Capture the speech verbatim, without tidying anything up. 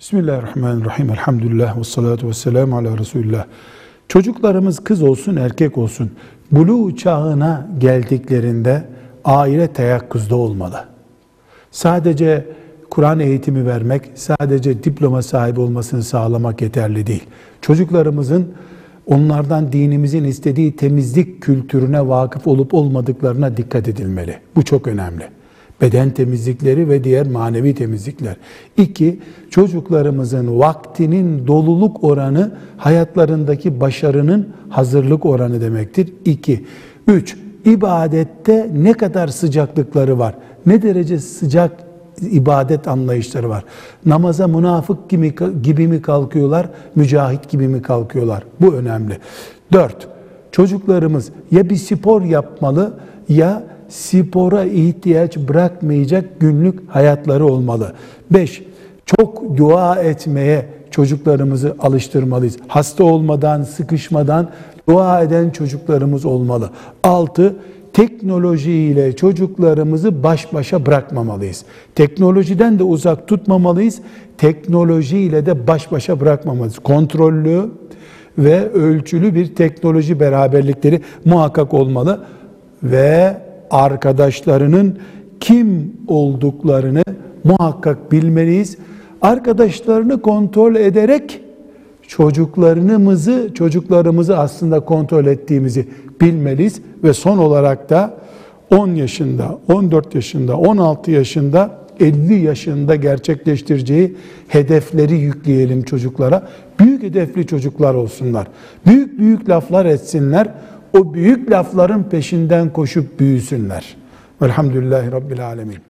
Bismillahirrahmanirrahim. Elhamdülillah ve salatu ve selamu ala Resulullah. Çocuklarımız kız olsun erkek olsun buluğ çağına geldiklerinde aile teyakkuzda olmalı. Sadece Kur'an eğitimi vermek, sadece diploma sahibi olmasını sağlamak yeterli değil. Çocuklarımızın onlardan dinimizin istediği temizlik kültürüne vakıf olup olmadıklarına dikkat edilmeli. Bu çok önemli. Beden temizlikleri ve diğer manevi temizlikler. İki, çocuklarımızın vaktinin doluluk oranı hayatlarındaki başarının hazırlık oranı demektir. İki, üç, ibadette ne kadar sıcaklıkları var, ne derece sıcak ibadet anlayışları var. Namaza münafık gibi, gibi mi kalkıyorlar, mücahit gibi mi kalkıyorlar? Bu önemli. Dört, çocuklarımız ya bir spor yapmalı ya spora ihtiyaç bırakmayacak günlük hayatları olmalı. Beş, çok dua etmeye çocuklarımızı alıştırmalıyız. Hasta olmadan, sıkışmadan dua eden çocuklarımız olmalı. Altı, teknolojiyle çocuklarımızı baş başa bırakmamalıyız. Teknolojiden de uzak tutmamalıyız. Teknolojiyle de baş başa bırakmamalıyız. Kontrollü ve ölçülü bir teknoloji beraberlikleri muhakkak olmalı ve arkadaşlarının kim olduklarını muhakkak bilmeliyiz. Arkadaşlarını kontrol ederek çocuklarımızı, çocuklarımızı aslında kontrol ettiğimizi bilmeliyiz. Ve son olarak da on yaşında, on dört yaşında, on altı yaşında, elli yaşında gerçekleştireceği hedefleri yükleyelim çocuklara. Büyük hedefli çocuklar olsunlar. Büyük büyük laflar etsinler. O büyük lafların peşinden koşup büyüsünler. Elhamdülillahi Rabbil Alemin.